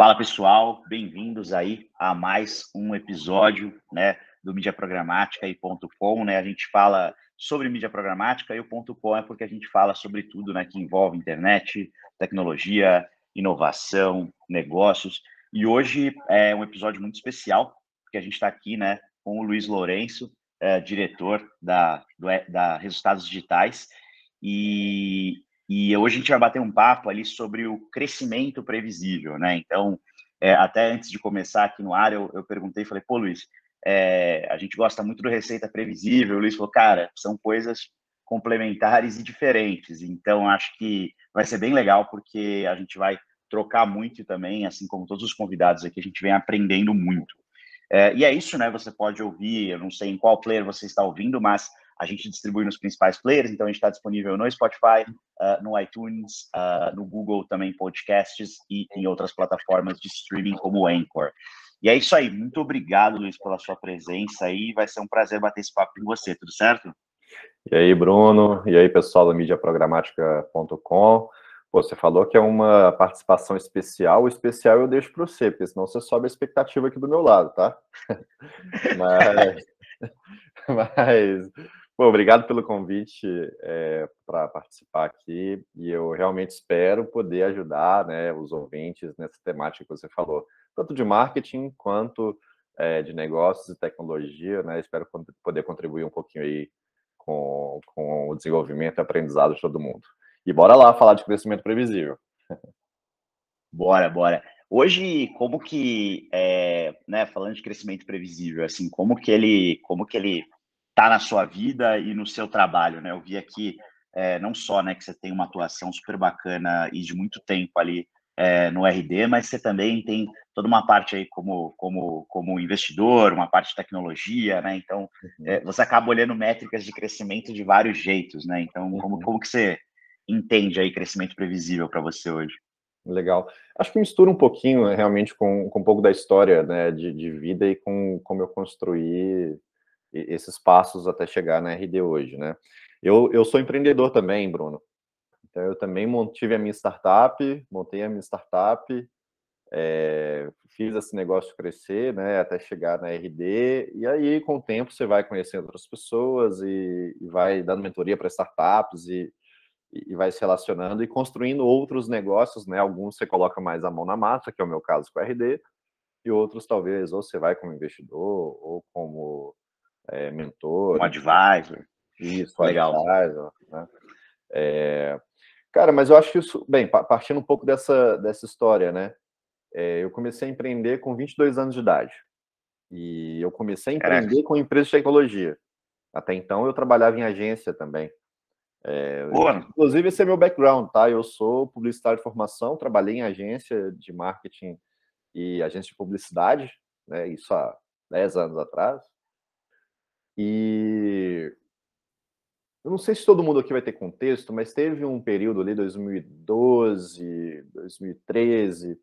Fala pessoal, bem-vindos aí a mais um episódio, né, do Mídia Programática e .com, né? A gente fala sobre mídia programática e o .com é porque a gente fala sobre tudo, né, que envolve internet, tecnologia, inovação, negócios. E hoje é um episódio muito especial, porque a gente está aqui, né, com o Luiz Lourenço, diretor da Resultados Digitais, e hoje a gente vai bater um papo ali sobre o crescimento previsível, né? Então, até antes de começar aqui no ar, eu perguntei, falei, pô, Luiz, a gente gosta muito do Receita Previsível. O Luiz falou, cara, são coisas complementares e diferentes, então acho que vai ser bem legal, porque a gente vai trocar muito também, assim como todos os convidados aqui, a gente vem aprendendo muito. E é isso, né? Você pode ouvir, eu não sei em qual player você está ouvindo, mas a gente distribui nos principais players, então a gente está disponível no Spotify, no iTunes, no Google também Podcasts e em outras plataformas de streaming como o Anchor. E é isso aí, muito obrigado, Luiz, pela sua presença aí, vai ser um prazer bater esse papo com você, tudo certo? E aí, Bruno, e aí, pessoal da MídiaProgramática.com. Você falou que é uma participação especial. O especial eu deixo para você, porque senão você sobe a expectativa aqui do meu lado, tá? Mas bom, obrigado pelo convite para participar aqui, e eu realmente espero poder ajudar, né, os ouvintes nessa temática que você falou, tanto de marketing quanto de negócios e tecnologia, né? Espero poder contribuir um pouquinho aí com o desenvolvimento e aprendizado de todo mundo. E bora lá falar de crescimento previsível. Bora. Hoje, como que, né, falando de crescimento previsível, assim, como que ele tá na sua vida e no seu trabalho, né? Eu vi aqui, não só, né, que você tem uma atuação super bacana e de muito tempo ali no RD, mas você também tem toda uma parte aí como investidor, uma parte de tecnologia, né? Então, você acaba olhando métricas de crescimento de vários jeitos, né? Então, como que você entende aí crescimento previsível para você hoje? Legal. Acho que mistura um pouquinho, né, realmente com um pouco da história, né, de vida e com como eu construí esses passos até chegar na RD hoje, né? Eu sou empreendedor também, Bruno. Então, eu também montei a minha startup, fiz esse negócio crescer, né, até chegar na RD, e aí, com o tempo, você vai conhecendo outras pessoas e vai dando mentoria para startups e vai se relacionando e construindo outros negócios, né? Alguns você coloca mais a mão na massa, que é o meu caso com a RD, e outros talvez ou você vai como investidor ou como mentor. Um advisor. Isso, legal. Advisor, né? Cara, mas eu acho que isso... Bem, partindo um pouco dessa história, né? Eu comecei a empreender com 22 anos de idade. E eu comecei a empreender com empresas de tecnologia. Até então, eu trabalhava em agência também. Inclusive, esse é meu background, tá? Eu sou publicitário de formação, trabalhei em agência de marketing e agência de publicidade, né? Isso há 10 anos atrás. E eu não sei se todo mundo aqui vai ter contexto, mas teve um período ali, 2012, 2013,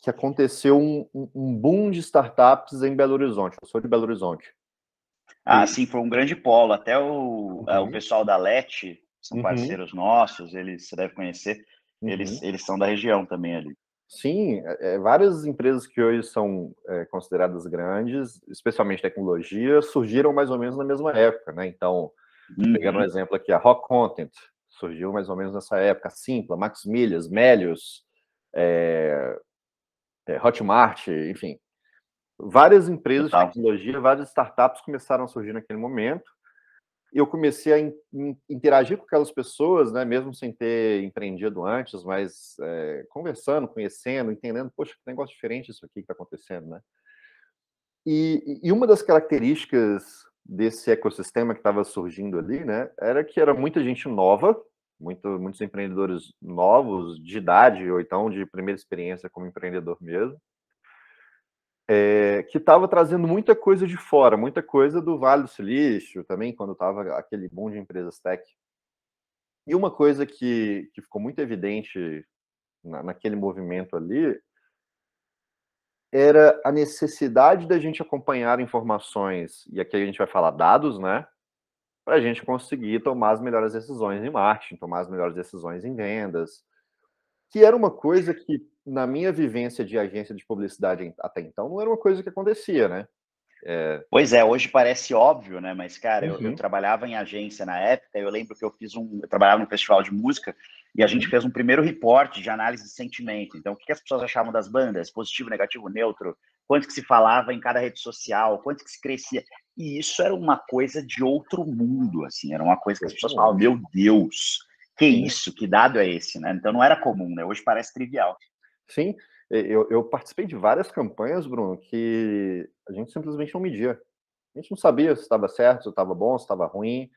que aconteceu um boom de startups em Belo Horizonte. Eu sou de Belo Horizonte. Ah, sim, foi um grande polo. Até o pessoal da LET, são parceiros nossos, eles, você deve conhecer, eles são da região também ali. Sim, várias empresas que hoje são consideradas grandes, especialmente tecnologia, surgiram mais ou menos na mesma época, né? Então, pegando um exemplo aqui, a Rock Content surgiu mais ou menos nessa época, a Simpla, Maximilias, Melius, Hotmart, enfim. Várias empresas de tecnologia, várias startups começaram a surgir naquele momento, e eu comecei a interagir com aquelas pessoas, né, mesmo sem ter empreendido antes, mas conversando, conhecendo, entendendo, poxa, que negócio diferente isso aqui que está acontecendo, né? E uma das características desse ecossistema que estava surgindo ali, né, era que era muita gente nova, muitos empreendedores novos, de idade, ou então de primeira experiência como empreendedor mesmo, que estava trazendo muita coisa de fora, muita coisa do Vale do Silício também, quando estava aquele boom de empresas tech. E uma coisa que ficou muito evidente naquele movimento ali era a necessidade da gente acompanhar informações, e aqui a gente vai falar dados, né, para a gente conseguir tomar as melhores decisões em marketing, tomar as melhores decisões em vendas, que era uma coisa que na minha vivência de agência de publicidade até então, não era uma coisa que acontecia, né? Pois é, hoje parece óbvio, né? Mas, cara, eu trabalhava em agência na época, eu lembro que eu trabalhava num festival de música e a gente fez um primeiro reporte de análise de sentimento. Então, o que as pessoas achavam das bandas? Positivo, negativo, neutro? Quanto que se falava em cada rede social? Quanto que se crescia? E isso era uma coisa de outro mundo, assim. Era uma coisa que as pessoas falavam, meu Deus, que isso? Que dado é esse, né? Então, não era comum, né? Hoje parece trivial. Sim, eu participei de várias campanhas, Bruno, que a gente simplesmente não media. A gente não sabia se estava certo, se estava bom, se estava ruim.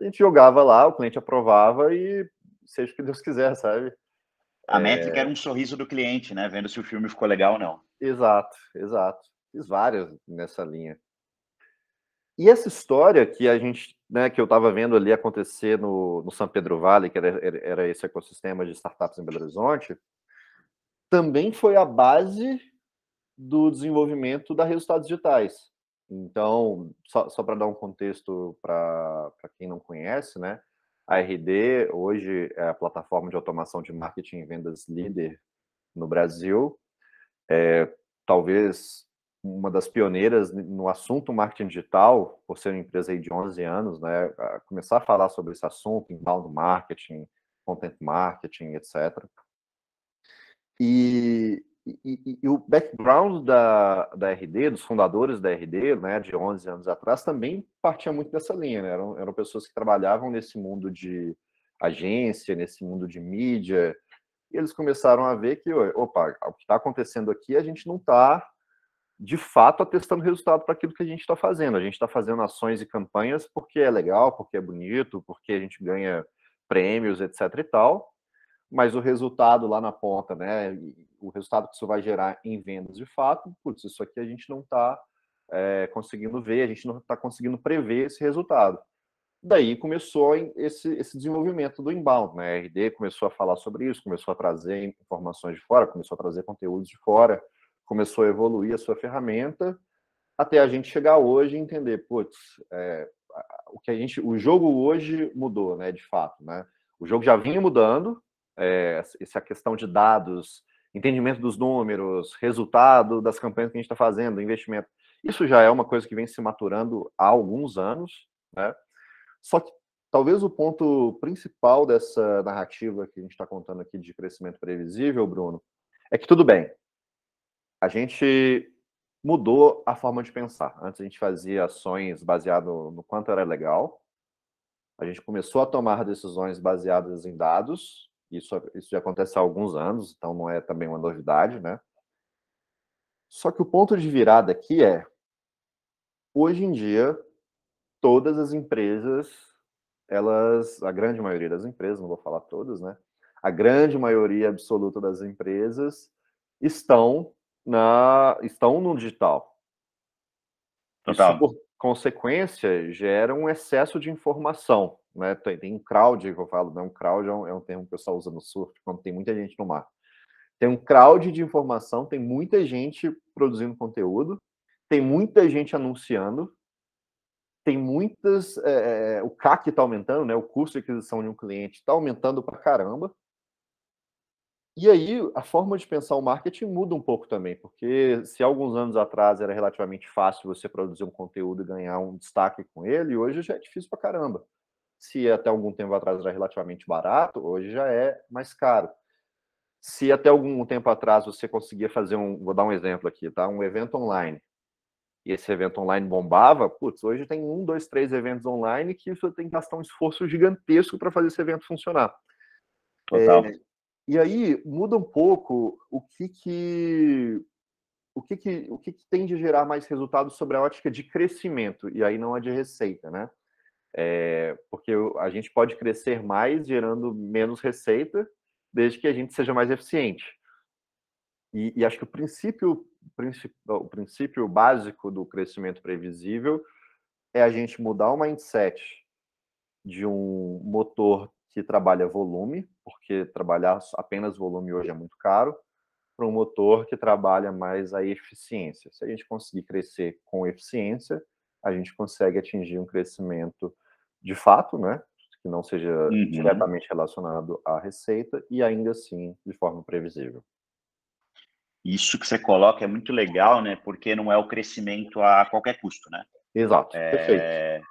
A gente jogava lá, o cliente aprovava e seja o que Deus quiser, sabe? A métrica era um sorriso do cliente, né? Vendo se o filme ficou legal ou não. Exato, exato. Fiz várias nessa linha. E essa história que a gente, né, que eu estava vendo ali acontecer no São Pedro Valley, que era esse ecossistema de startups em Belo Horizonte, também foi a base do desenvolvimento da Resultados Digitais. Então, só para dar um contexto para quem não conhece, né? A RD hoje é a plataforma de automação de marketing e vendas líder no Brasil. É, talvez uma das pioneiras no assunto marketing digital, por ser uma empresa aí de 11 anos, né? A começar a falar sobre esse assunto, inbound marketing, content marketing, etc. E o background da RD, dos fundadores da RD, né, de 11 anos atrás, também partia muito dessa linha, né? Eram pessoas que trabalhavam nesse mundo de agência, nesse mundo de mídia, e eles começaram a ver que, opa, o que está acontecendo aqui, a gente não está, de fato, atestando resultado para aquilo que a gente está fazendo. A gente está fazendo ações e campanhas porque é legal, porque é bonito, porque a gente ganha prêmios, etc e tal, mas o resultado lá na ponta, né? O resultado que isso vai gerar em vendas de fato, putz, isso aqui a gente não está conseguindo ver, a gente não está conseguindo prever esse resultado. Daí começou esse desenvolvimento do inbound, né? A RD começou a falar sobre isso, começou a trazer informações de fora, começou a trazer conteúdos de fora, começou a evoluir a sua ferramenta, até a gente chegar hoje e entender, putz, o jogo hoje mudou, né? De fato, né? O jogo já vinha mudando, essa questão de dados, entendimento dos números, resultado das campanhas que a gente está fazendo, investimento, isso já é uma coisa que vem se maturando há alguns anos, né? Só que talvez o ponto principal dessa narrativa que a gente está contando aqui de crescimento previsível, Bruno, é que tudo bem, a gente mudou a forma de pensar. Antes a gente fazia ações baseado no quanto era legal, a gente começou a tomar decisões baseadas em dados. Isso já acontece há alguns anos, então não é também uma novidade, né? Só que o ponto de virada aqui é, hoje em dia, todas as empresas, a grande maioria das empresas, não vou falar todas, né? A grande maioria absoluta das empresas estão no digital. Total. Isso, por consequência, gera um excesso de informação. Né? Tem um crowd, que eu falo, né? Um crowd é um termo que o pessoal usa no surf, quando tem muita gente no mar. Tem um crowd de informação, tem muita gente produzindo conteúdo, tem muita gente anunciando, tem muitas... o CAC está aumentando, né? O custo de aquisição de um cliente está aumentando pra caramba. E aí, a forma de pensar o marketing muda um pouco também, porque se alguns anos atrás era relativamente fácil você produzir um conteúdo e ganhar um destaque com ele, hoje já é difícil pra caramba. Se até algum tempo atrás era relativamente barato, hoje já é mais caro. Se até algum tempo atrás você conseguia fazer vou dar um exemplo aqui, tá? Um evento online. E esse evento online bombava, putz, hoje tem 1, 2, 3 eventos online que você tem que gastar um esforço gigantesco para fazer esse evento funcionar. Total. E aí muda um pouco o que tem de gerar mais resultados sobre a ótica de crescimento, e aí não a de receita, né? Porque a gente pode crescer mais gerando menos receita, desde que a gente seja mais eficiente. E acho que o princípio básico do crescimento previsível é a gente mudar o mindset de um motor que trabalha volume, porque trabalhar apenas volume hoje é muito caro, para um motor que trabalha mais a eficiência. Se a gente conseguir crescer com eficiência, a gente consegue atingir um crescimento de fato, né? Que não seja diretamente relacionado à receita e ainda assim de forma previsível. Isso que você coloca é muito legal, né? Porque não é o crescimento a qualquer custo, né? Exato, perfeito.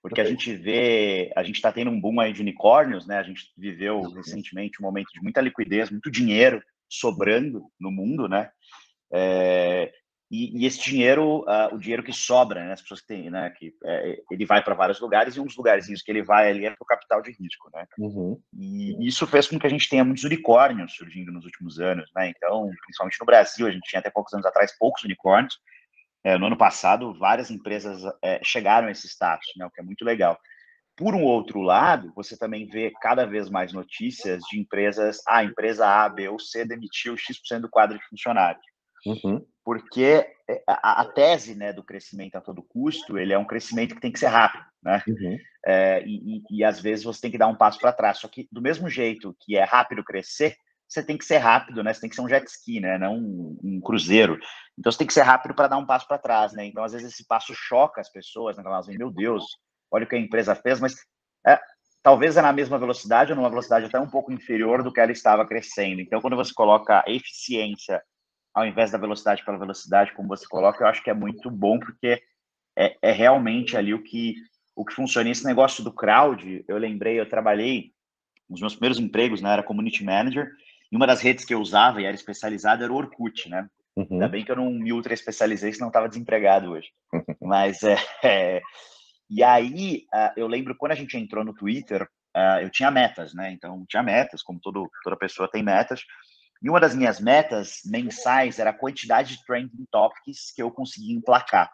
Porque perfeito. A gente está tendo um boom aí de unicórnios, né? A gente viveu recentemente um momento de muita liquidez, muito dinheiro sobrando no mundo, né? E esse dinheiro, o dinheiro que sobra, né? As pessoas que têm, né? Ele vai para vários lugares e um dos lugarzinhos que ele vai ali é para o capital de risco, né? Uhum. E isso fez com que a gente tenha muitos unicórnios surgindo nos últimos anos, né? Então, principalmente no Brasil, a gente tinha até poucos anos atrás poucos unicórnios. No ano passado, várias empresas chegaram a esse status, né? O que é muito legal. Por um outro lado, você também vê cada vez mais notícias de empresas, a empresa A, B ou C demitiu X% do quadro de funcionários. Uhum. Porque a tese, né, do crescimento a todo custo, ele é um crescimento que tem que ser rápido, né? Uhum. E às vezes você tem que dar um passo para trás, só que do mesmo jeito que é rápido crescer, você tem que ser rápido, né? Você tem que ser um jet ski, né? Não um cruzeiro. Então você tem que ser rápido para dar um passo para trás, né? Então às vezes esse passo choca as pessoas, né? Elas dizem, meu Deus, olha o que a empresa fez, mas talvez é na mesma velocidade ou numa velocidade até um pouco inferior do que ela estava crescendo. Então quando você coloca eficiência ao invés da velocidade pela velocidade, como você coloca, eu acho que é muito bom, porque é realmente ali o que funciona. Esse negócio do crowd, eu trabalhei, nos meus primeiros empregos, né, era community manager, e uma das redes que eu usava e era especializada era o Orkut, né? Uhum. Ainda bem que eu não me ultra especializei, senão eu estava desempregado hoje. Mas, e aí, eu lembro, quando a gente entrou no Twitter, eu tinha metas, né? Então, tinha metas, como toda pessoa tem metas. E uma das minhas metas mensais era a quantidade de trending topics que eu conseguia emplacar,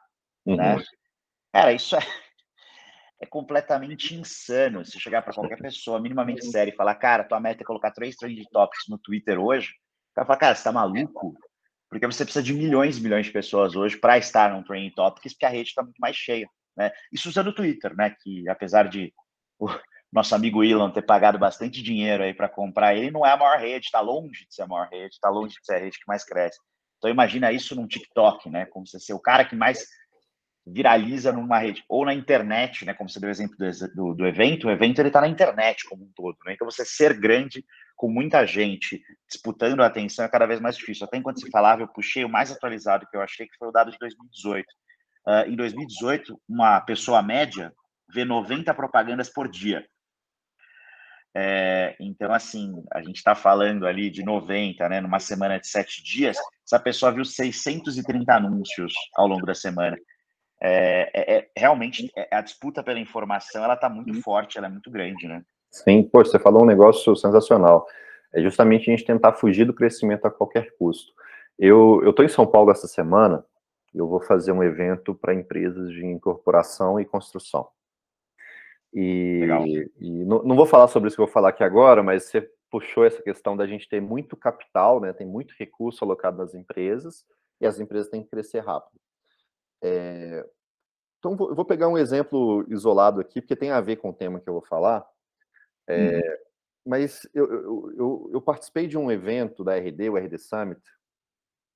né? Cara, isso é completamente insano. Se chegar para qualquer pessoa minimamente séria e falar, cara, tua meta é colocar 3 trending topics no Twitter hoje, o cara fala, cara, você tá maluco? Porque você precisa de milhões e milhões de pessoas hoje para estar num trending topics, porque a rede está muito mais cheia, né? Isso usando o Twitter, né? Que apesar de nosso amigo Elon ter pagado bastante dinheiro aí para comprar, ele não é a maior rede, está longe de ser a maior rede, está longe de ser a rede que mais cresce. Então imagina isso num TikTok, né? Como você ser o cara que mais viraliza numa rede, ou na internet, né? Como você deu o exemplo do evento, o evento ele está na internet como um todo, né? Então você ser grande com muita gente disputando a atenção é cada vez mais difícil. Até enquanto se falava, eu puxei o mais atualizado que eu achei, que foi o dado de 2018. Em 2018, uma pessoa média vê 90 propagandas por dia. Então, assim, a gente está falando ali de 90, né? Numa semana de 7 dias, essa pessoa viu 630 anúncios ao longo da semana. Realmente, a disputa pela informação, ela está muito forte, ela é muito grande, né? Sim, pô, você falou um negócio sensacional. É justamente a gente tentar fugir do crescimento a qualquer custo. Eu estou em São Paulo essa semana, eu vou fazer um evento para empresas de incorporação e construção. E não vou falar sobre isso que eu vou falar aqui agora, mas você puxou essa questão da gente ter muito capital, né? Tem muito recurso alocado nas empresas e as empresas têm que crescer rápido. Então, eu vou pegar um exemplo isolado aqui, porque tem a ver com o tema que eu vou falar. Mas eu participei de um evento da RD, o RD Summit,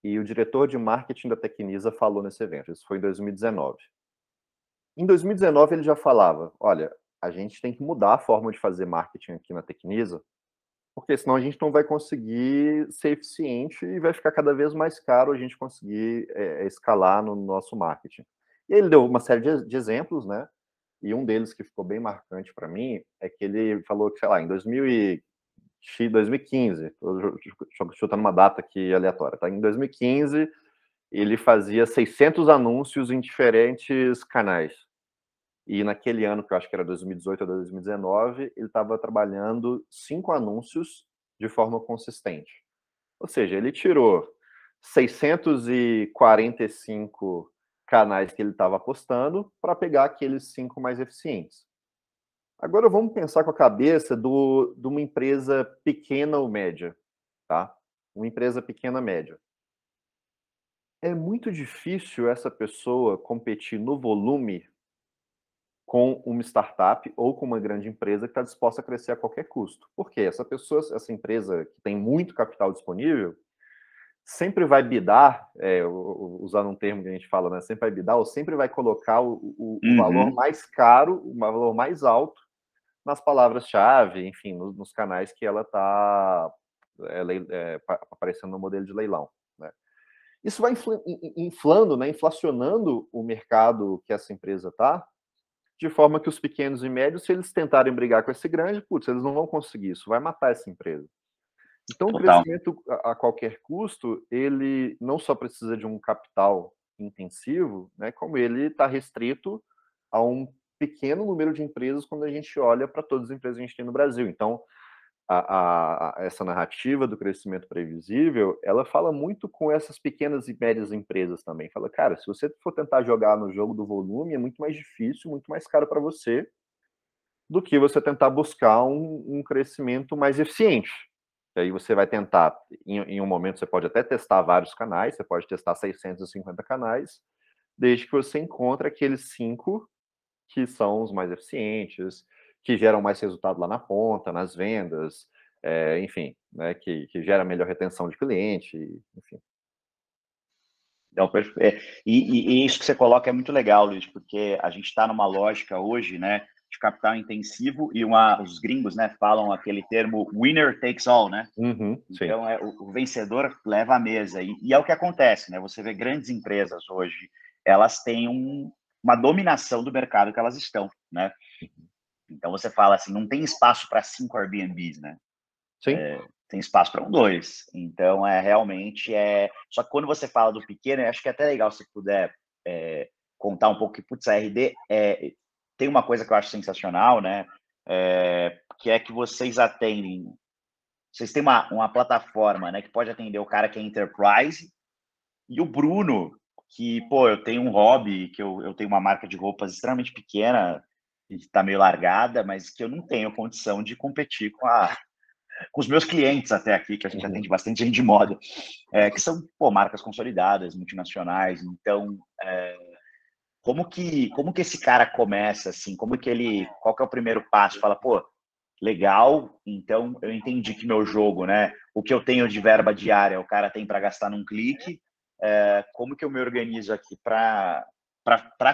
e o diretor de marketing da Tecnisa falou nesse evento. Isso foi em 2019. Em 2019, ele já falava, olha, a gente tem que mudar a forma de fazer marketing aqui na Tecnisa, porque senão a gente não vai conseguir ser eficiente e vai ficar cada vez mais caro a gente conseguir escalar no nosso marketing. E ele deu uma série de exemplos, né? E um deles que ficou bem marcante para mim é que ele falou que, sei lá, em 2015, estou chutando uma data aqui aleatória, tá? Em 2015... ele fazia 600 anúncios em diferentes canais. E naquele ano, que eu acho que era 2018 ou 2019, ele estava trabalhando 5 anúncios de forma consistente. Ou seja, ele tirou 645 canais que ele estava apostando para pegar aqueles 5 mais eficientes. Agora vamos pensar com a cabeça de uma empresa pequena ou média, tá? Uma empresa pequena média. É muito difícil essa pessoa competir no volume com uma startup ou com uma grande empresa que está disposta a crescer a qualquer custo. Porque essa empresa que tem muito capital disponível sempre vai bidar, usando um termo que a gente fala, né? Sempre vai bidar ou sempre vai colocar o valor mais caro, o valor mais alto nas palavras-chave, enfim, nos canais que ela está aparecendo no modelo de leilão. né? Isso vai inflando, né, inflacionando o mercado que essa empresa está, de forma que os pequenos e médios, se eles tentarem brigar com esse grande, putz, eles não vão conseguir, isso vai matar essa empresa. Então, o crescimento a qualquer custo, ele não só precisa de um capital intensivo, né, como ele está restrito a um pequeno número de empresas quando a gente olha para todas as empresas que a gente tem no Brasil. Então, essa narrativa do crescimento previsível, ela fala muito com essas pequenas e médias empresas também. Fala, cara, se você for tentar jogar no jogo do volume, é muito mais difícil, muito mais caro para você do que você tentar buscar um crescimento mais eficiente. E aí você vai tentar, em um momento você pode até testar vários canais, você pode testar 650 canais, desde que você encontre aqueles 5 que são os mais eficientes, que geram mais resultado lá na ponta, nas vendas, enfim, né, que gera melhor retenção de cliente, enfim. Então, e isso que você coloca é muito legal, Luiz, porque a gente está numa lógica hoje, né, de capital intensivo, e os gringos, né, falam aquele termo winner takes all, né? Uhum, então, o vencedor leva a mesa, e é o que acontece, né? Você vê grandes empresas hoje, elas têm uma dominação do mercado que elas estão, né? Então, você fala assim, não tem espaço para 5 Airbnbs, né? Sim. Tem espaço para 1, 2. Então, realmente... Só que quando você fala do pequeno, eu acho que é até legal se puder contar um pouco que, putz, a RD tem uma coisa que eu acho sensacional, né? Que é que vocês atendem... Vocês têm uma plataforma, né, que pode atender o cara que é enterprise e o Bruno, que, pô, eu tenho um hobby, que eu tenho uma marca de roupas extremamente pequena, que está meio largada, mas que eu não tenho condição de competir com os meus clientes até aqui, que a gente atende bastante gente de moda, que são, pô, marcas consolidadas, multinacionais. Então, como que esse cara começa, assim? Como que ele... Qual que é o primeiro passo? Fala, pô, legal, então eu entendi que meu jogo, né? O que eu tenho de verba diária, o cara tem para gastar num clique. Como que eu me organizo aqui para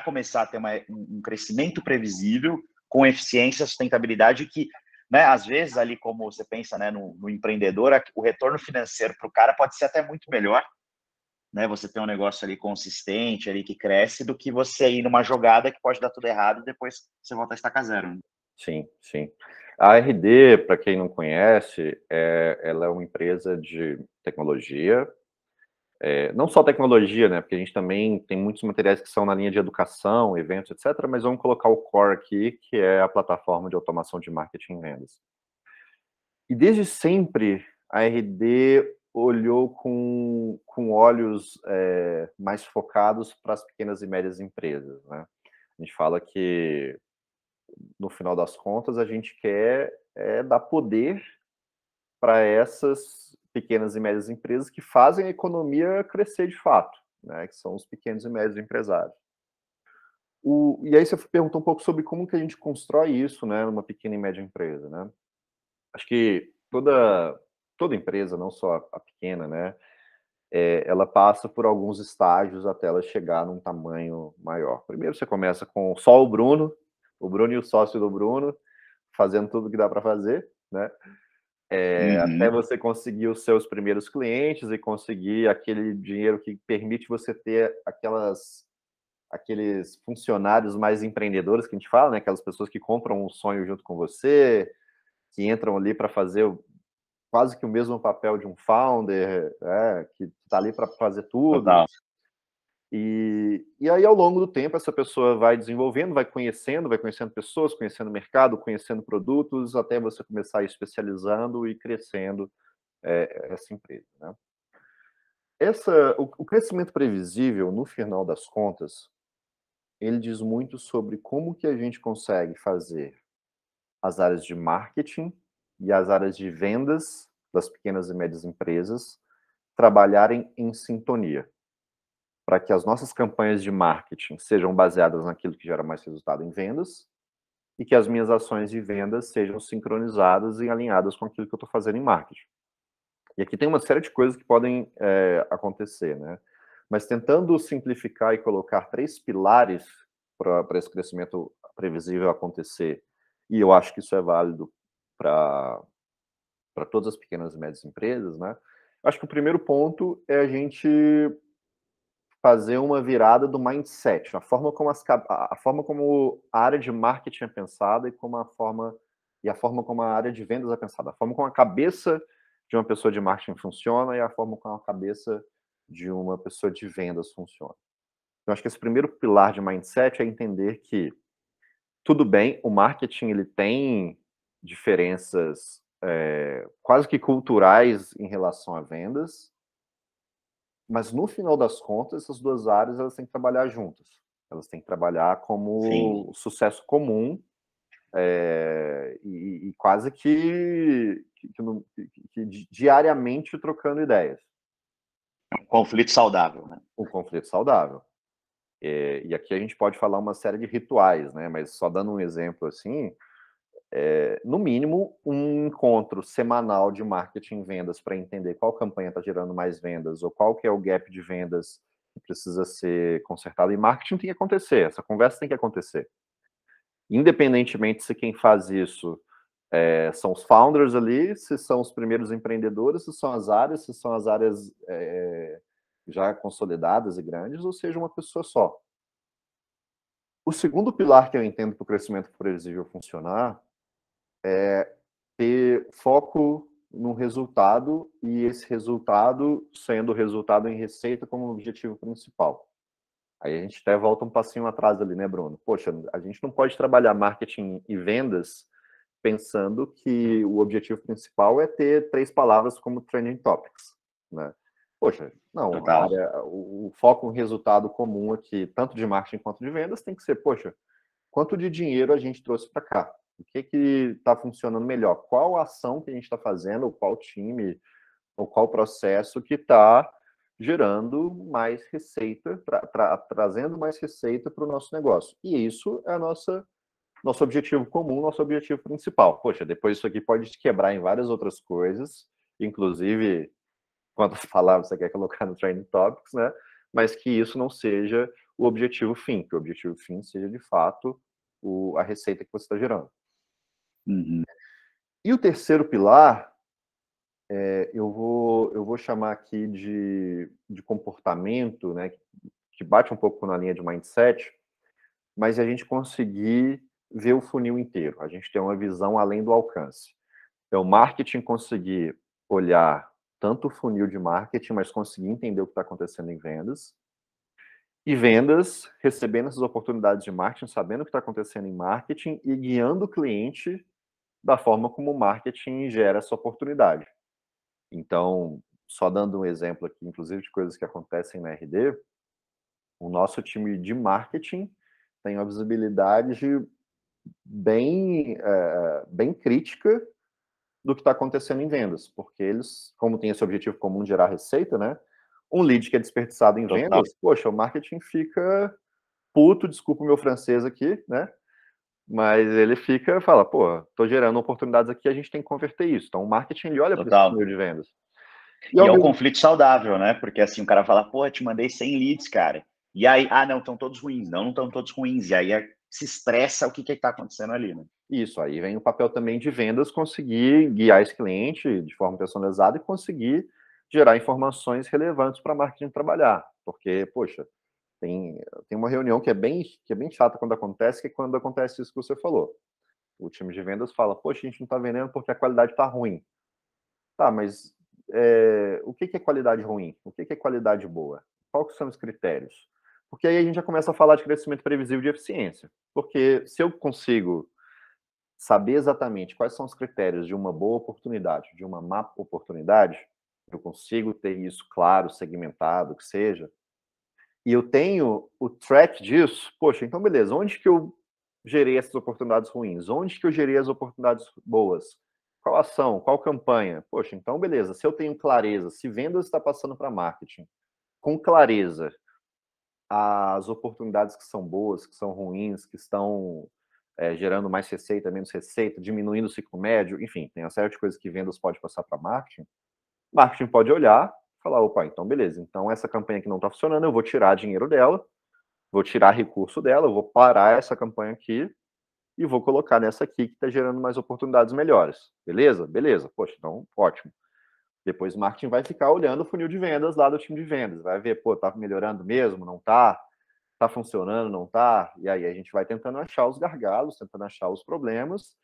começar a ter um crescimento previsível, com eficiência, sustentabilidade, que, né, às vezes, ali como você pensa, né, no empreendedor, o retorno financeiro para o cara pode ser até muito melhor, né, você ter um negócio ali consistente, ali que cresce, do que você ir numa jogada que pode dar tudo errado e depois você volta a estaca zero. Né? Sim, sim. A RD, para quem não conhece, ela é uma empresa de tecnologia, não só tecnologia, né? Porque a gente também tem muitos materiais que são na linha de educação, eventos, etc. Mas vamos colocar o core aqui, que é a plataforma de automação de marketing e vendas. E desde sempre a RD olhou com olhos mais focados para as pequenas e médias empresas, né? A gente fala que, no final das contas, a gente quer dar poder para essas pequenas e médias empresas que fazem a economia crescer de fato, né, que são os pequenos e médios empresários. E aí você perguntou um pouco sobre como que a gente constrói isso, né, numa pequena e média empresa, né? Acho que toda empresa, não só a pequena, né, ela passa por alguns estágios até ela chegar num tamanho maior. Primeiro você começa com só o Bruno e o sócio do Bruno, fazendo tudo que dá para fazer, né? Até você conseguir os seus primeiros clientes e conseguir aquele dinheiro que permite você ter aqueles funcionários mais empreendedores que a gente fala, né? Aquelas pessoas que compram um sonho junto com você, que entram ali para fazer quase que o mesmo papel de um founder, que está ali para fazer tudo. Total. E aí, ao longo do tempo, essa pessoa vai desenvolvendo, vai conhecendo pessoas, conhecendo mercado, conhecendo produtos, até você começar especializando e crescendo essa empresa, né? O crescimento previsível, no final das contas, ele diz muito sobre como que a gente consegue fazer as áreas de marketing e as áreas de vendas das pequenas e médias empresas trabalharem em sintonia, para que as nossas campanhas de marketing sejam baseadas naquilo que gera mais resultado em vendas e que as minhas ações de vendas sejam sincronizadas e alinhadas com aquilo que eu estou fazendo em marketing. E aqui tem uma série de coisas que podem acontecer, né? Mas tentando simplificar e colocar 3 pilares para esse crescimento previsível acontecer, e eu acho que isso é válido para todas as pequenas e médias empresas, né? Acho que o primeiro ponto é a gente fazer uma virada do mindset, a forma como a área de marketing é pensada e a forma como a área de vendas é pensada, a forma como a cabeça de uma pessoa de marketing funciona e a forma como a cabeça de uma pessoa de vendas funciona. Então, acho que esse primeiro pilar de mindset é entender que, tudo bem, o marketing ele tem diferenças quase que culturais em relação a vendas, mas no final das contas, essas duas áreas elas têm que trabalhar juntas. Elas têm que trabalhar como Sim. sucesso comum e quase que diariamente trocando ideias. Um conflito saudável, né? Um conflito saudável. E aqui a gente pode falar uma série de rituais, né? Mas só dando um exemplo assim, no mínimo, um encontro semanal de marketing e vendas para entender qual campanha está gerando mais vendas ou qual que é o gap de vendas que precisa ser consertado. E marketing tem que acontecer, essa conversa tem que acontecer. Independentemente se quem faz isso são os founders ali, se são os primeiros empreendedores, se são as áreas já consolidadas e grandes, ou seja, uma pessoa só. O segundo pilar que eu entendo para o crescimento previsível funcionar é ter foco no resultado e esse resultado sendo o resultado em receita como objetivo principal. Aí a gente até volta um passinho atrás ali, né, Bruno? Poxa, a gente não pode trabalhar marketing e vendas pensando que o objetivo principal é ter 3 palavras como trending topics, né? Poxa, não, o foco no resultado comum aqui, tanto de marketing quanto de vendas, tem que ser, poxa, quanto de dinheiro a gente trouxe para cá? O que está funcionando melhor? Qual ação que a gente está fazendo, ou qual time, ou qual processo que está gerando mais receita, trazendo mais receita para o nosso negócio? E isso é nosso objetivo comum, nosso objetivo principal. Poxa, depois isso aqui pode se quebrar em várias outras coisas, inclusive quantas palavras você quer colocar no Trending Topics, né? Mas que isso não seja o objetivo fim, que o objetivo fim seja, de fato, a receita que você está gerando. Uhum. E o terceiro pilar, eu vou chamar aqui de comportamento, né? Que bate um pouco na linha de mindset, mas a gente conseguir ver o funil inteiro, a gente ter uma visão além do alcance. Então, marketing conseguir olhar tanto o funil de marketing, mas conseguir entender o que está acontecendo em vendas. E vendas, recebendo essas oportunidades de marketing, sabendo o que está acontecendo em marketing e guiando o cliente da forma como o marketing gera essa oportunidade. Então, só dando um exemplo aqui, inclusive, de coisas que acontecem na RD, o nosso time de marketing tem uma visibilidade bem crítica do que está acontecendo em vendas, porque eles, como tem esse objetivo comum de gerar receita, né? Um lead que é desperdiçado em vendas, poxa, o marketing fica puto, desculpa o meu francês aqui, né? Mas ele fala, pô, tô gerando oportunidades aqui, a gente tem que converter isso. Então o marketing, ele olha para esse número de vendas. E é um conflito saudável, né? Porque assim, o cara fala, pô, te mandei 100 leads, cara. E aí, não, estão todos ruins. Não estão todos ruins. E aí se estressa o que está acontecendo ali, né? Isso, aí vem o papel também de vendas, conseguir guiar esse cliente de forma personalizada e conseguir gerar informações relevantes para marketing trabalhar. Porque, poxa, tem uma reunião que é bem chata quando acontece, que é quando acontece isso que você falou. O time de vendas fala, poxa, a gente não está vendendo porque a qualidade está ruim. Tá, mas o que é qualidade ruim? O que é qualidade boa? Quais são os critérios? Porque aí a gente já começa a falar de crescimento previsível de eficiência. Porque se eu consigo saber exatamente quais são os critérios de uma boa oportunidade, de uma má oportunidade, eu consigo ter isso claro, segmentado, o que seja, e eu tenho o track disso, poxa, então beleza, onde que eu gerei essas oportunidades ruins? Onde que eu gerei as oportunidades boas? Qual ação? Qual campanha? Poxa, então beleza, se eu tenho clareza, se vendas está passando para marketing, com clareza, as oportunidades que são boas, que são ruins, que estão gerando mais receita, menos receita, diminuindo o ciclo médio, enfim, tem uma série de coisas que vendas pode passar para marketing. Marketing pode olhar e falar, opa, então beleza, então essa campanha aqui não está funcionando, eu vou tirar dinheiro dela, vou tirar recurso dela, eu vou parar essa campanha aqui e vou colocar nessa aqui que está gerando mais oportunidades melhores. Beleza? Beleza. Poxa, então ótimo. Depois o marketing vai ficar olhando o funil de vendas lá do time de vendas, vai ver, pô, tá melhorando mesmo, não tá? Tá funcionando, não tá? E aí a gente vai tentando achar os gargalos, tentando achar os problemas,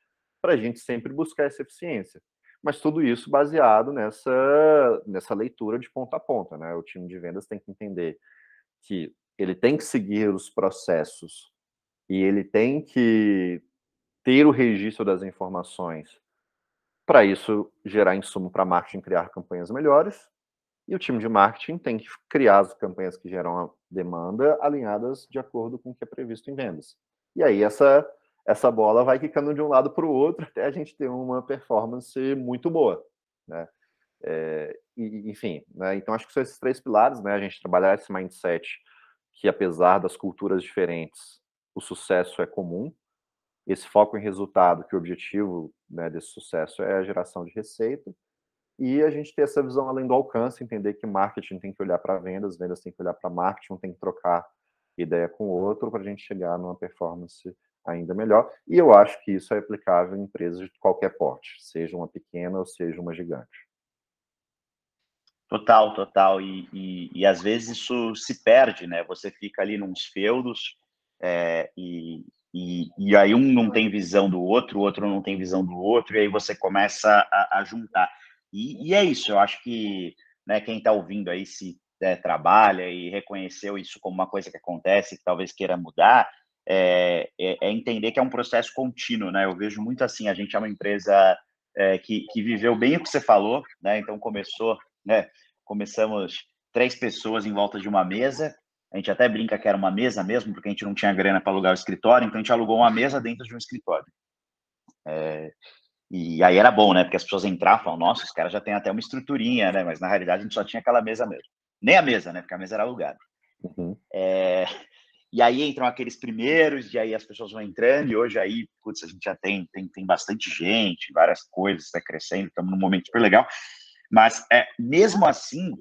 para a gente sempre buscar essa eficiência. Mas tudo isso baseado nessa leitura de ponta a ponta, né? O time de vendas tem que entender que ele tem que seguir os processos e ele tem que ter o registro das informações para isso gerar insumo para marketing criar campanhas melhores, e o time de marketing tem que criar as campanhas que geram a demanda alinhadas de acordo com o que é previsto em vendas. E aí essa bola vai quicando de um lado para o outro até a gente ter uma performance muito boa, né? Enfim, né? Então acho que são esses três pilares, né? A gente trabalhar esse mindset que, apesar das culturas diferentes, o sucesso é comum, esse foco em resultado, que o objetivo, né, desse sucesso é a geração de receita, e a gente ter essa visão além do alcance, entender que marketing tem que olhar para vendas, vendas tem que olhar para marketing, tem que trocar ideia com o outro para a gente chegar numa performance ainda melhor, e eu acho que isso é aplicável em empresas de qualquer porte, seja uma pequena ou seja uma gigante. Total, total, e às vezes isso se perde, né? Você fica ali nos feudos, e aí um não tem visão do outro, o outro não tem visão do outro, e aí você começa a juntar. E é isso, eu acho que, né, quem está ouvindo aí, se trabalha e reconheceu isso como uma coisa que acontece, que talvez queira mudar, é entender que é um processo contínuo, né? Eu vejo muito assim, a gente é uma empresa que viveu bem o que você falou, né? Então começou, né? Começamos 3 pessoas em volta de uma mesa. A gente até brinca que era uma mesa mesmo, porque a gente não tinha grana para alugar o escritório, então a gente alugou uma mesa dentro de um escritório. E aí era bom, né? Porque as pessoas entravam e falavam, nossa, os caras já têm até uma estruturinha, né? Mas na realidade a gente só tinha aquela mesa mesmo. Nem a mesa, né? Porque a mesa era alugada. Uhum. E aí entram aqueles primeiros, e aí as pessoas vão entrando, e hoje aí, putz, a gente já tem bastante gente, várias coisas, tá crescendo, estamos num momento super legal. Mas mesmo assim,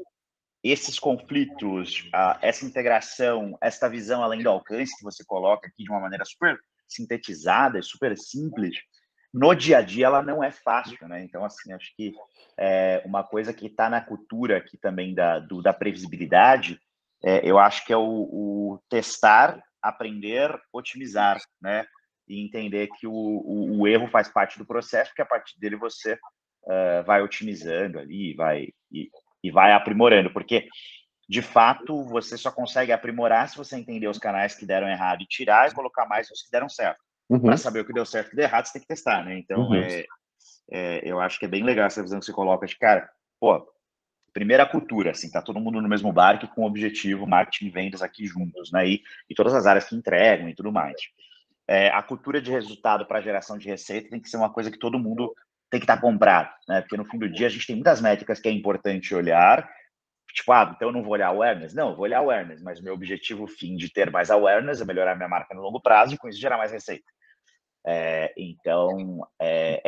esses conflitos, essa integração, essa visão além do alcance que você coloca aqui de uma maneira super sintetizada, super simples, no dia a dia ela não é fácil, né? Então, assim, acho que é uma coisa que está na cultura aqui também da previsibilidade, eu acho que é o testar, aprender, otimizar, né? E entender que o erro faz parte do processo, porque a partir dele você vai otimizando ali, e vai aprimorando, porque, de fato, você só consegue aprimorar se você entender os canais que deram errado e tirar e colocar mais os que deram certo. Uhum. Para saber o que deu certo e o que deu errado, você tem que testar, né? Então, uhum. Eu acho que é bem legal essa visão que você coloca de, cara, pô, primeira cultura, assim, tá todo mundo no mesmo barco com o objetivo, marketing e vendas aqui juntos, né? E todas as áreas que entregam e tudo mais. A cultura de resultado para geração de receita tem que ser uma coisa que todo mundo tem que estar comprado, né? Porque no fim do dia a gente tem muitas métricas que é importante olhar, tipo, então eu não vou olhar awareness? Não, eu vou olhar awareness, mas meu objetivo fim de ter mais awareness é melhorar minha marca no longo prazo e com isso gerar mais receita. Então,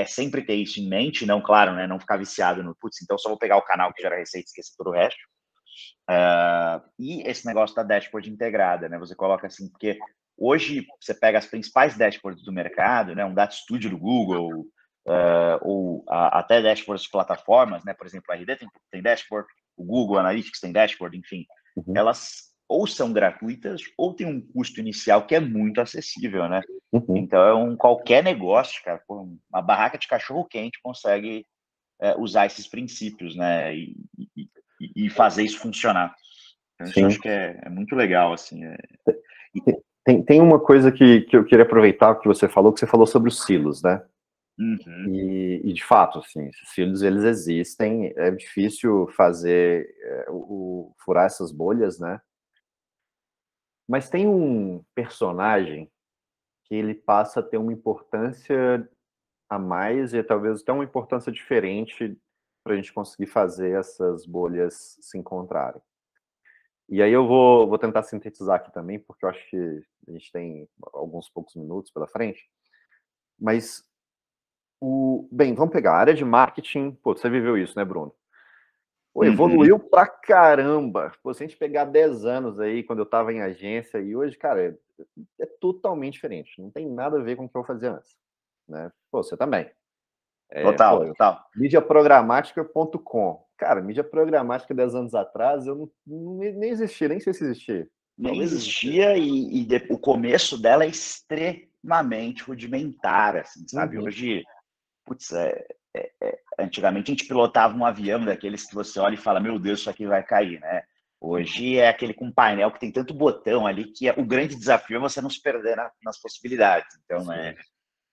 sempre ter isso em mente, não, claro, né? Não ficar viciado no, putz, então só vou pegar o canal que gera receita e esquecer todo o resto. E esse negócio da dashboard integrada, né? Você coloca assim, porque hoje você pega as principais dashboards do mercado, né? Um Data Studio do Google, até dashboards de plataformas, né? Por exemplo, a RD tem dashboard, o Google Analytics tem dashboard, enfim. Uhum. Elas ou são gratuitas ou tem um custo inicial que é muito acessível, né? Uhum. Então, qualquer negócio, cara, uma barraca de cachorro-quente consegue usar esses princípios, né? E fazer isso funcionar. Então, eu acho que é muito legal, assim. Tem uma coisa que eu queria aproveitar que você falou sobre os silos, né? Uhum. E de fato, assim, esses silos, eles existem, é difícil fazer, furar essas bolhas, né? Mas tem um personagem que ele passa a ter uma importância a mais e talvez até uma importância diferente para a gente conseguir fazer essas bolhas se encontrarem. E aí eu vou tentar sintetizar aqui também, porque eu acho que a gente tem alguns poucos minutos pela frente, mas bem, vamos pegar a área de marketing. Pô, você viveu isso, né, Bruno? Uhum. Evoluiu pra caramba. Pô, se a gente pegar 10 anos aí, quando eu tava em agência, e hoje, cara, é totalmente diferente. Não tem nada a ver com o que eu fazia antes, né? Pô, você também. Total. Mídia programática.com. Cara, mídia programática 10 anos atrás, eu nem existia, nem sei se existia. Nem existia, e o começo dela é extremamente rudimentar, assim, sabe? Uhum. Hoje, putz, antigamente a gente pilotava um avião daqueles que você olha e fala, meu Deus, isso aqui vai cair, né? Hoje é aquele com painel que tem tanto botão ali que o grande desafio é você não se perder nas possibilidades. Então, né,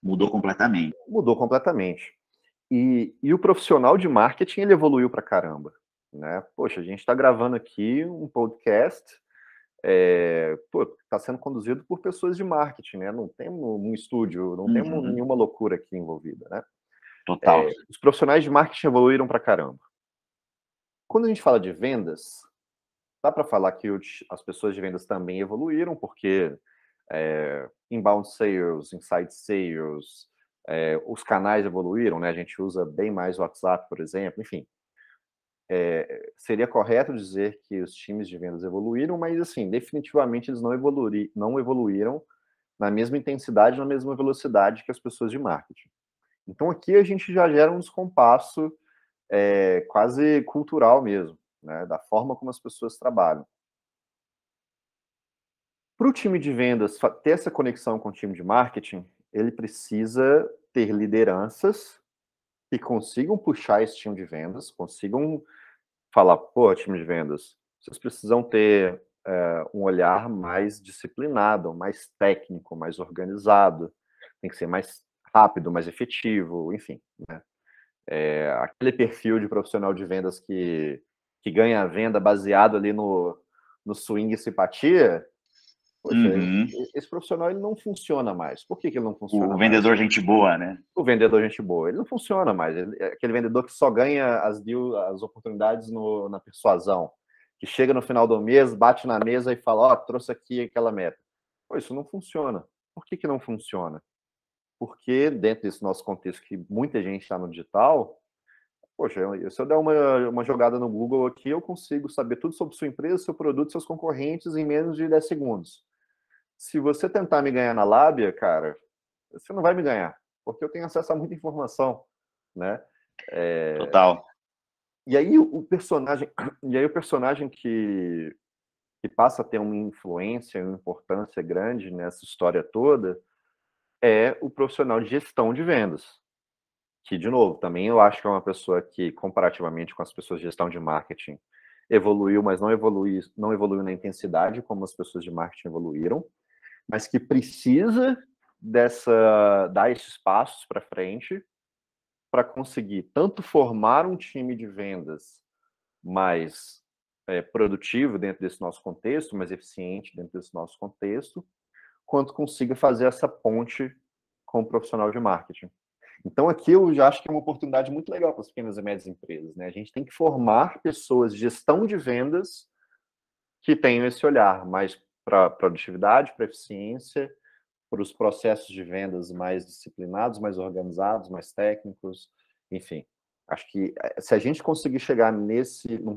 mudou completamente. Mudou completamente. E o profissional de marketing, ele evoluiu pra caramba, né? Poxa, a gente está gravando aqui um podcast, está sendo conduzido por pessoas de marketing, né? Não temos um estúdio, não temos nenhuma loucura aqui envolvida, né? Total. Os profissionais de marketing evoluíram pra caramba. Quando a gente fala de vendas, dá para falar que as pessoas de vendas também evoluíram, porque inbound sales, inside sales, os canais evoluíram, né? A gente usa bem mais o WhatsApp, por exemplo, enfim. Seria correto dizer que os times de vendas evoluíram, mas, assim, definitivamente eles não evoluíram na mesma intensidade, na mesma velocidade que as pessoas de marketing. Então, aqui a gente já gera um descompasso quase cultural mesmo, né, da forma como as pessoas trabalham. Para o time de vendas ter essa conexão com o time de marketing, ele precisa ter lideranças que consigam puxar esse time de vendas, consigam falar, pô, time de vendas, vocês precisam ter um olhar mais disciplinado, mais técnico, mais organizado, tem que ser mais rápido, mais efetivo, enfim, né? Aquele perfil de profissional de vendas que ganha a venda baseado ali no swing e simpatia, poxa, esse profissional, ele não funciona mais. Por que ele não funciona mais? O vendedor gente boa, né? O vendedor gente boa, ele não funciona mais. É aquele vendedor que só ganha as oportunidades na persuasão, que chega no final do mês, bate na mesa e fala, ó, trouxe aqui aquela meta. Pô, isso não funciona. Por que não funciona? Porque dentro desse nosso contexto que muita gente está no digital... Poxa, se eu der uma jogada no Google aqui, eu consigo saber tudo sobre sua empresa, seu produto, seus concorrentes em menos de 10 segundos. Se você tentar me ganhar na lábia, cara, você não vai me ganhar, porque eu tenho acesso a muita informação, né? Total. E aí o personagem que passa a ter uma influência, uma importância grande nessa história toda, é o profissional de gestão de vendas. Que, de novo, também eu acho que é uma pessoa que, comparativamente com as pessoas de gestão de marketing, evoluiu, mas não evoluiu na intensidade como as pessoas de marketing evoluíram, mas que precisa dar esses passos para frente para conseguir tanto formar um time de vendas mais produtivo dentro desse nosso contexto, mais eficiente dentro desse nosso contexto, quanto consiga fazer essa ponte com o profissional de marketing. Então, aqui eu já acho que é uma oportunidade muito legal para as pequenas e médias empresas, né? A gente tem que formar pessoas de gestão de vendas que tenham esse olhar mais para produtividade, para eficiência, para os processos de vendas mais disciplinados, mais organizados, mais técnicos, enfim. Acho que se a gente conseguir chegar num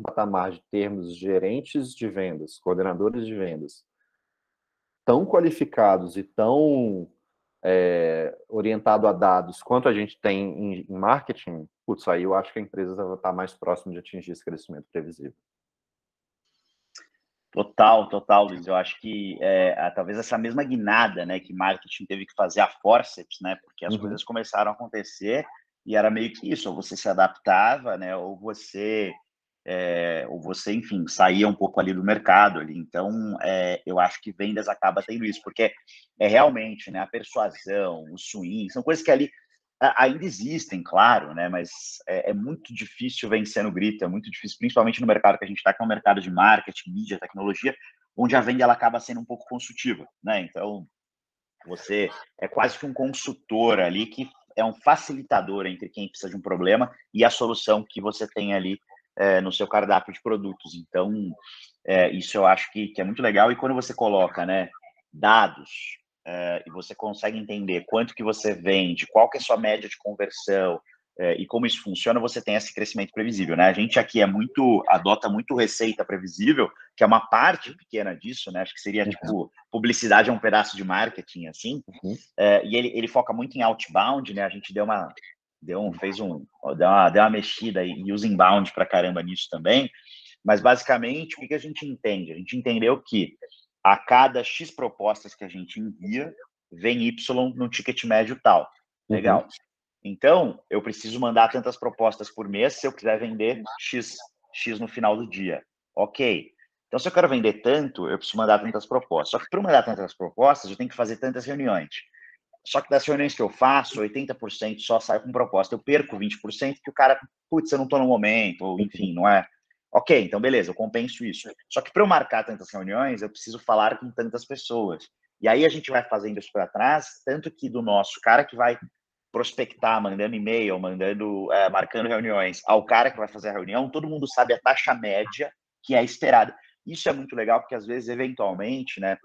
patamar de termos gerentes de vendas, coordenadores de vendas, tão qualificados e tão... orientado a dados quanto a gente tem em marketing, putz, aí eu acho que a empresa vai estar mais próxima de atingir esse crescimento previsível. Total, Luiz. Eu acho que talvez essa mesma guinada, né, que marketing teve que fazer a forceps, né, porque as coisas começaram a acontecer e era meio que isso, ou você se adaptava, né, ou você, enfim, saía um pouco ali do mercado ali. Então, eu acho que vendas acaba tendo isso, porque é realmente, né, a persuasão, o swing, são coisas que ali ainda existem, claro, né, mas é muito difícil vencer no grito, é muito difícil, principalmente no mercado que a gente está, que é um mercado de marketing, mídia, tecnologia, onde a venda ela acaba sendo um pouco consultiva, né? Então, você é quase que um consultor ali, que é um facilitador entre quem precisa de um problema e a solução que você tem ali no seu cardápio de produtos. Então, isso eu acho que é muito legal. E quando você coloca, né, dados, e você consegue entender quanto que você vende, qual que é a sua média de conversão, e como isso funciona, você tem esse crescimento previsível, né? A gente aqui adota muito receita previsível, que é uma parte pequena disso, né? Acho que seria, tipo, publicidade é um pedaço de marketing, assim. E ele foca muito em outbound, né? A gente deu uma deu uma mexida e os inbound para caramba nisso também. Mas, basicamente, o que a gente entende? A gente entendeu que a cada X propostas que a gente envia, vem Y no ticket médio tal. Legal. Uhum. Então, eu preciso mandar tantas propostas por mês se eu quiser vender X no final do dia. Ok. Então, se eu quero vender tanto, eu preciso mandar tantas propostas. Só que, para mandar tantas propostas, eu tenho que fazer tantas reuniões. Só que das reuniões que eu faço, 80% só sai com proposta. Eu perco 20% que o cara, putz, eu não estou no momento, ou enfim, não é? Ok, então beleza, eu compenso isso. Só que para eu marcar tantas reuniões, eu preciso falar com tantas pessoas. E aí a gente vai fazendo isso para trás, tanto que do nosso cara que vai prospectar, mandando e-mail, marcando reuniões, ao cara que vai fazer a reunião, todo mundo sabe a taxa média que é esperada. Isso é muito legal, porque às vezes, eventualmente, né,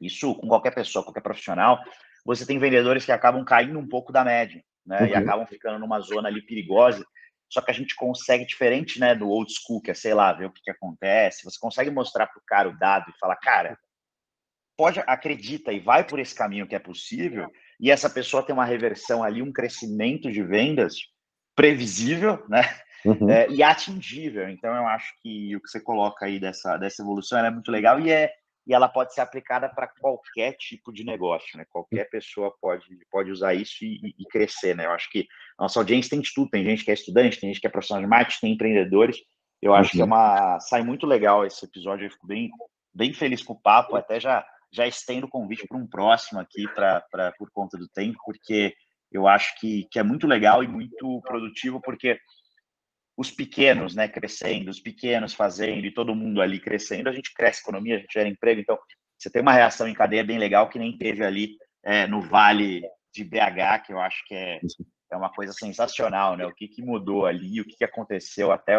isso com qualquer pessoa, qualquer profissional, você tem vendedores que acabam caindo um pouco da média, né? Uhum. E acabam ficando numa zona ali perigosa. Só que a gente consegue, diferente, né, do old school, que é, sei lá, ver o que acontece, você consegue mostrar pro cara o dado e falar, cara, pode, acredita e vai por esse caminho que é possível, e essa pessoa tem uma reversão ali, um crescimento de vendas previsível, né? Uhum. E atingível. Então, eu acho que o que você coloca aí dessa evolução, ela é muito legal e ela pode ser aplicada para qualquer tipo de negócio, né? Qualquer pessoa pode usar isso e crescer, né? Eu acho que nossa audiência tem de tudo, tem gente que é estudante, tem gente que é profissional de marketing, tem empreendedores. Eu acho que sai muito legal esse episódio, eu fico bem feliz com o papo, até já estendo o convite para um próximo aqui por conta do tempo, porque eu acho que é muito legal e muito produtivo, porque os pequenos, né, crescendo, os pequenos fazendo e todo mundo ali crescendo, a gente cresce a economia, a gente gera emprego, então você tem uma reação em cadeia bem legal que nem teve ali no Vale de BH, que eu acho que é uma coisa sensacional, né? O que mudou ali, o que aconteceu até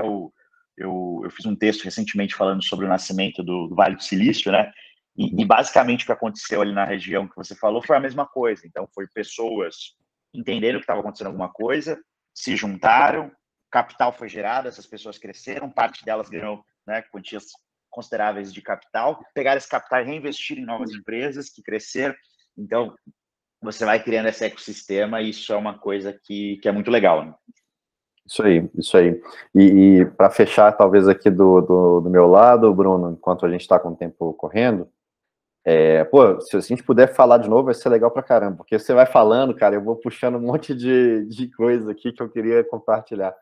eu fiz um texto recentemente falando sobre o nascimento do Vale do Silício, né? E basicamente o que aconteceu ali na região que você falou foi a mesma coisa, então foi pessoas entenderam que estava acontecendo alguma coisa, se juntaram, capital foi gerado, essas pessoas cresceram, parte delas ganhou, né, quantias consideráveis de capital, pegaram esse capital e reinvestiram em novas empresas que cresceram. Então, você vai criando esse ecossistema e isso é uma coisa que é muito legal. Né? Isso aí. E para fechar, talvez aqui do meu lado, Bruno, enquanto a gente está com o tempo correndo, se a gente puder falar de novo, vai ser legal pra caramba, porque você vai falando, cara, eu vou puxando um monte de coisa aqui que eu queria compartilhar.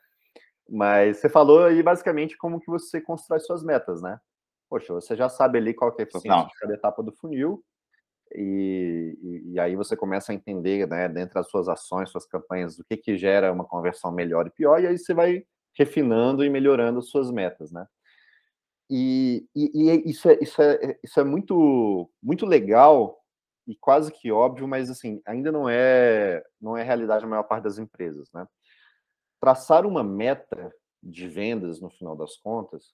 Mas você falou aí, basicamente, como que você constrói suas metas, né? Poxa, você já sabe ali qual que é a eficiência de cada etapa do funil, e aí você começa a entender, né, dentro das suas ações, suas campanhas, o que gera uma conversão melhor e pior, e aí você vai refinando e melhorando as suas metas, né? E isso é muito, muito legal e quase que óbvio, mas, assim, ainda não é realidade na maior parte das empresas, né? Traçar uma meta de vendas, no final das contas,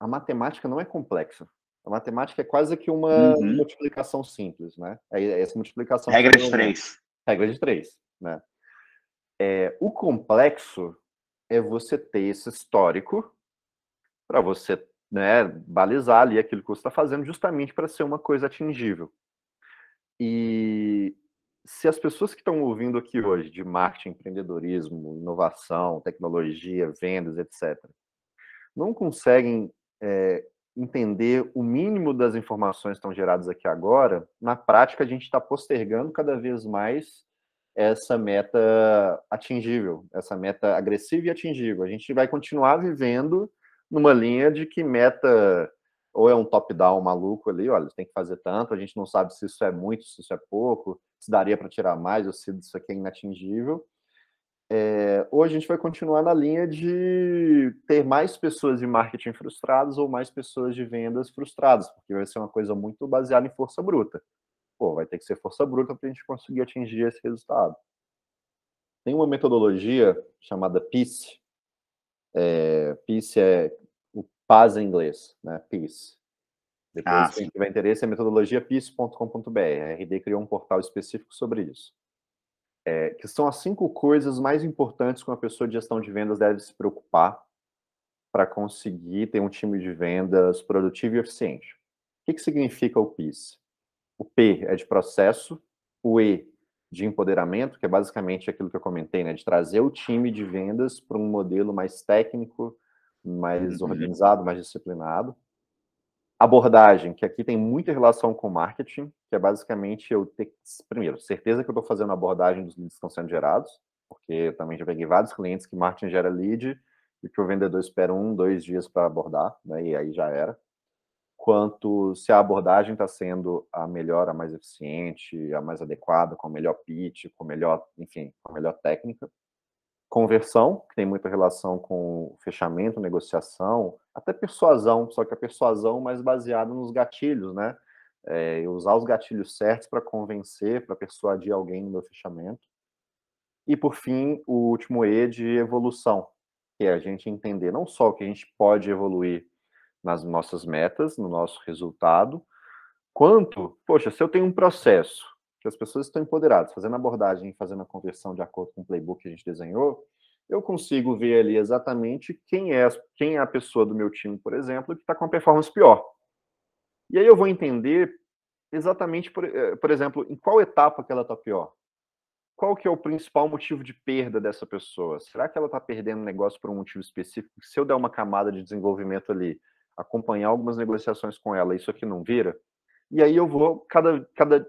a matemática não é complexa. A matemática é quase que uma multiplicação simples, né? Essa multiplicação... Regra de três, né? O complexo é você ter esse histórico para você, né, balizar ali aquilo que você está fazendo justamente para ser uma coisa atingível. E... se as pessoas que estão ouvindo aqui hoje de marketing, empreendedorismo, inovação, tecnologia, vendas, etc., não conseguem entender o mínimo das informações que estão geradas aqui agora, na prática a gente está postergando cada vez mais essa meta atingível, essa meta agressiva e atingível. A gente vai continuar vivendo numa linha de que meta... ou é um top-down maluco ali, olha, tem que fazer tanto, a gente não sabe se isso é muito, se isso é pouco, se daria para tirar mais, ou se isso aqui é inatingível. Ou a gente vai continuar na linha de ter mais pessoas de marketing frustradas ou mais pessoas de vendas frustradas, porque vai ser uma coisa muito baseada em força bruta. Pô, vai ter que ser força bruta para a gente conseguir atingir esse resultado. Tem uma metodologia chamada Peace. Peace é... paz em inglês, né? Peace. Depois, se tiver interesse, a metodologia é piece.com.br. A RD criou um portal específico sobre isso. Que são as 5 coisas mais importantes que uma pessoa de gestão de vendas deve se preocupar para conseguir ter um time de vendas produtivo e eficiente. O que significa o Peace? O P é de processo, o E de empoderamento, que é basicamente aquilo que eu comentei, né? De trazer o time de vendas para um modelo mais técnico, mais organizado, mais disciplinado. Abordagem, que aqui tem muita relação com marketing, que é basicamente eu ter, primeiro, certeza que eu estou fazendo a abordagem dos leads que estão sendo gerados, porque eu também já peguei vários clientes que marketing gera lead e que o vendedor espera 1, 2 dias para abordar, né? E aí já era. Quanto se a abordagem está sendo a melhor, a mais eficiente, a mais adequada, com o melhor pitch, com o melhor, enfim, com a melhor técnica. Conversão, que tem muita relação com fechamento, negociação, até persuasão, só que a persuasão mais baseada nos gatilhos, né? É, usar os gatilhos certos para convencer, para persuadir alguém no meu fechamento. E, por fim, o último E de evolução, que é a gente entender não só o que a gente pode evoluir nas nossas metas, no nosso resultado, quanto, poxa, se eu tenho um processo que as pessoas estão empoderadas, fazendo a abordagem, fazendo a conversão de acordo com o playbook que a gente desenhou, eu consigo ver ali exatamente quem é a pessoa do meu time, por exemplo, que está com a performance pior. E aí eu vou entender exatamente, por exemplo, em qual etapa que ela está pior. Qual que é o principal motivo de perda dessa pessoa? Será que ela está perdendo negócio por um motivo específico? Se eu der uma camada de desenvolvimento ali, acompanhar algumas negociações com ela, isso aqui não vira? E aí eu vou,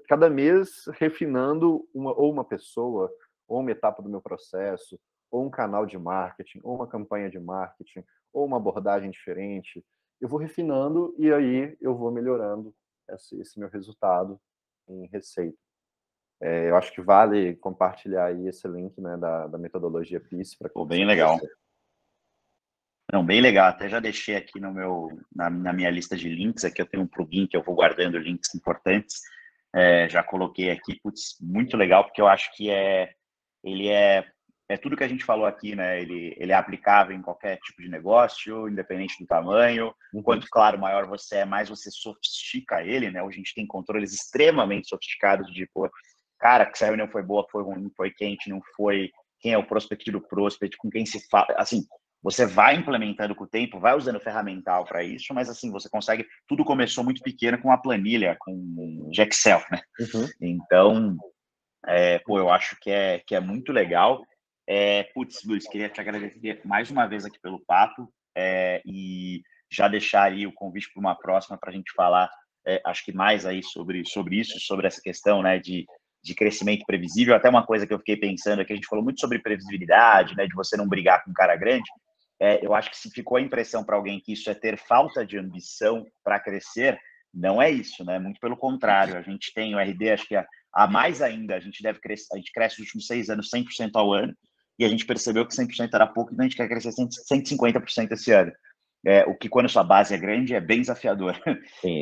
cada mês, refinando uma pessoa, ou uma etapa do meu processo, ou um canal de marketing, ou uma campanha de marketing, ou uma abordagem diferente. Eu vou refinando e aí eu vou melhorando esse meu resultado em receita. É, eu acho que vale compartilhar aí esse link, né, da metodologia Peace. Bem legal. Não, bem legal, até já deixei aqui no na minha lista de links, aqui eu tenho um plugin que eu vou guardando links importantes, já coloquei aqui, putz, muito legal, porque eu acho que ele é tudo que a gente falou aqui, né, ele é aplicável em qualquer tipo de negócio, independente do tamanho, quanto, claro, maior você é, mais você sofistica ele, né, hoje a gente tem controles extremamente sofisticados de, pô, cara, que essa reunião foi boa, foi ruim, foi quente, não foi, quem é o prospect do prospect, com quem se fala, assim... Você vai implementando com o tempo, vai usando ferramental para isso, mas assim, você consegue... Tudo começou muito pequeno com uma planilha, com um Excel, né? Então, pô, eu acho que é muito legal. Putz, Luiz, queria te agradecer mais uma vez aqui pelo papo e já deixar aí o convite para uma próxima para a gente falar, acho que mais aí sobre isso, sobre essa questão, né, de crescimento previsível. Até uma coisa que eu fiquei pensando aqui, a gente falou muito sobre previsibilidade, né, de você não brigar com um cara grande. Eu acho que se ficou a impressão para alguém que isso é ter falta de ambição para crescer, não é isso, né? Muito pelo contrário, a gente tem o RD, acho que a mais ainda, a gente cresce nos últimos 6 anos 100% ao ano, e a gente percebeu que 100% era pouco, então a gente quer crescer 150% esse ano. O que quando sua base é grande é bem desafiador. Sim.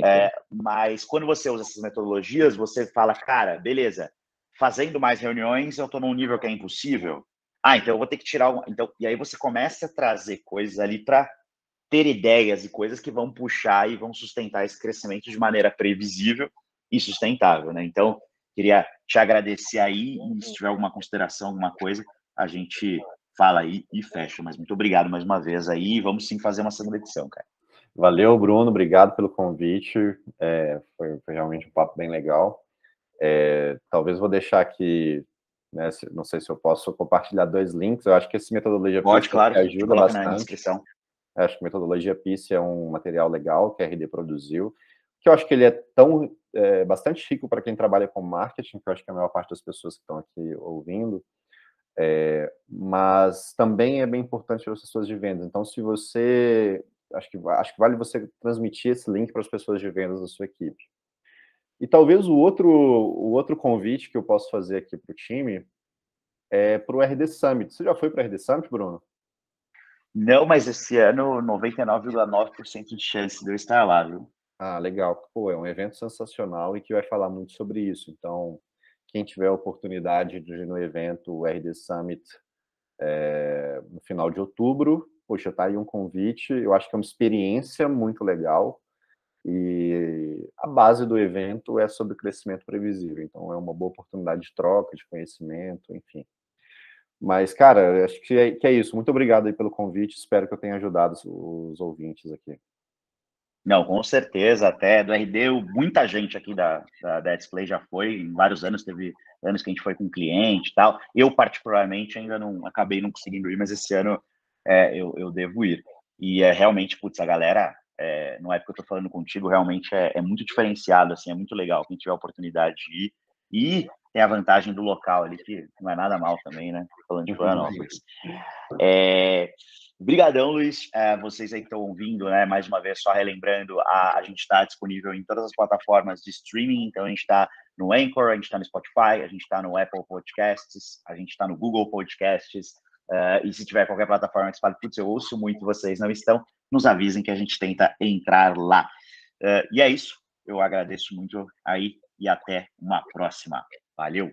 Mas quando você usa essas metodologias, você fala, cara, beleza, fazendo mais reuniões, eu estou num nível que é impossível. Ah, então eu vou ter que tirar... Então, e aí você começa a trazer coisas ali para ter ideias e coisas que vão puxar e vão sustentar esse crescimento de maneira previsível e sustentável, né? Então, queria te agradecer aí, e se tiver alguma consideração, alguma coisa, a gente fala aí e fecha. Mas muito obrigado mais uma vez aí, vamos sim fazer uma segunda edição, cara. Valeu, Bruno, obrigado pelo convite, foi realmente um papo bem legal. Talvez vou deixar aqui... Né, não sei se eu posso compartilhar 2 links. Eu acho que esse metodologia Peace, claro, ajuda bastante. Eu acho que metodologia Peace é um material legal que a RD produziu, que eu acho que ele é tão bastante rico para quem trabalha com marketing, que eu acho que a maior parte das pessoas que estão aqui ouvindo, mas também é bem importante para as pessoas de vendas. Então, se você acho que vale você transmitir esse link para as pessoas de vendas da sua equipe. E talvez o outro convite que eu posso fazer aqui para o time é para o RD Summit. Você já foi para o RD Summit, Bruno? Não, mas esse ano 99,9% de chance de eu estar lá, viu? Ah, legal. Pô, é um evento sensacional e que vai falar muito sobre isso. Então, quem tiver a oportunidade de ir no evento, o RD Summit, no final de outubro, poxa, tá aí um convite. Eu acho que é uma experiência muito legal. E a base do evento é sobre crescimento previsível, então é uma boa oportunidade de troca, de conhecimento, enfim. Mas, cara, acho que é isso. Muito obrigado aí pelo convite, espero que eu tenha ajudado os ouvintes aqui. Não, com certeza, até do RD, muita gente aqui da Display já foi, em vários anos teve anos que a gente foi com o cliente e tal. Eu, particularmente, ainda não acabei não conseguindo ir, mas esse ano eu devo ir. E é realmente, putz, a galera, não é porque eu tô falando contigo, realmente é muito diferenciado, assim, é muito legal quem tiver a oportunidade de ir. E tem a vantagem do local ali, que não é nada mal também, né? Falando de Florianópolis. Obrigadão, Luiz. Vocês aí que estão ouvindo, né? Mais uma vez, só relembrando, a gente está disponível em todas as plataformas de streaming. Então, a gente está no Anchor, a gente está no Spotify, a gente está no Apple Podcasts, a gente está no Google Podcasts. E se tiver qualquer plataforma que você fala, putz, eu ouço muito, vocês não estão, nos avisem que a gente tenta entrar lá. E é isso. Eu agradeço muito aí e até uma próxima. Valeu!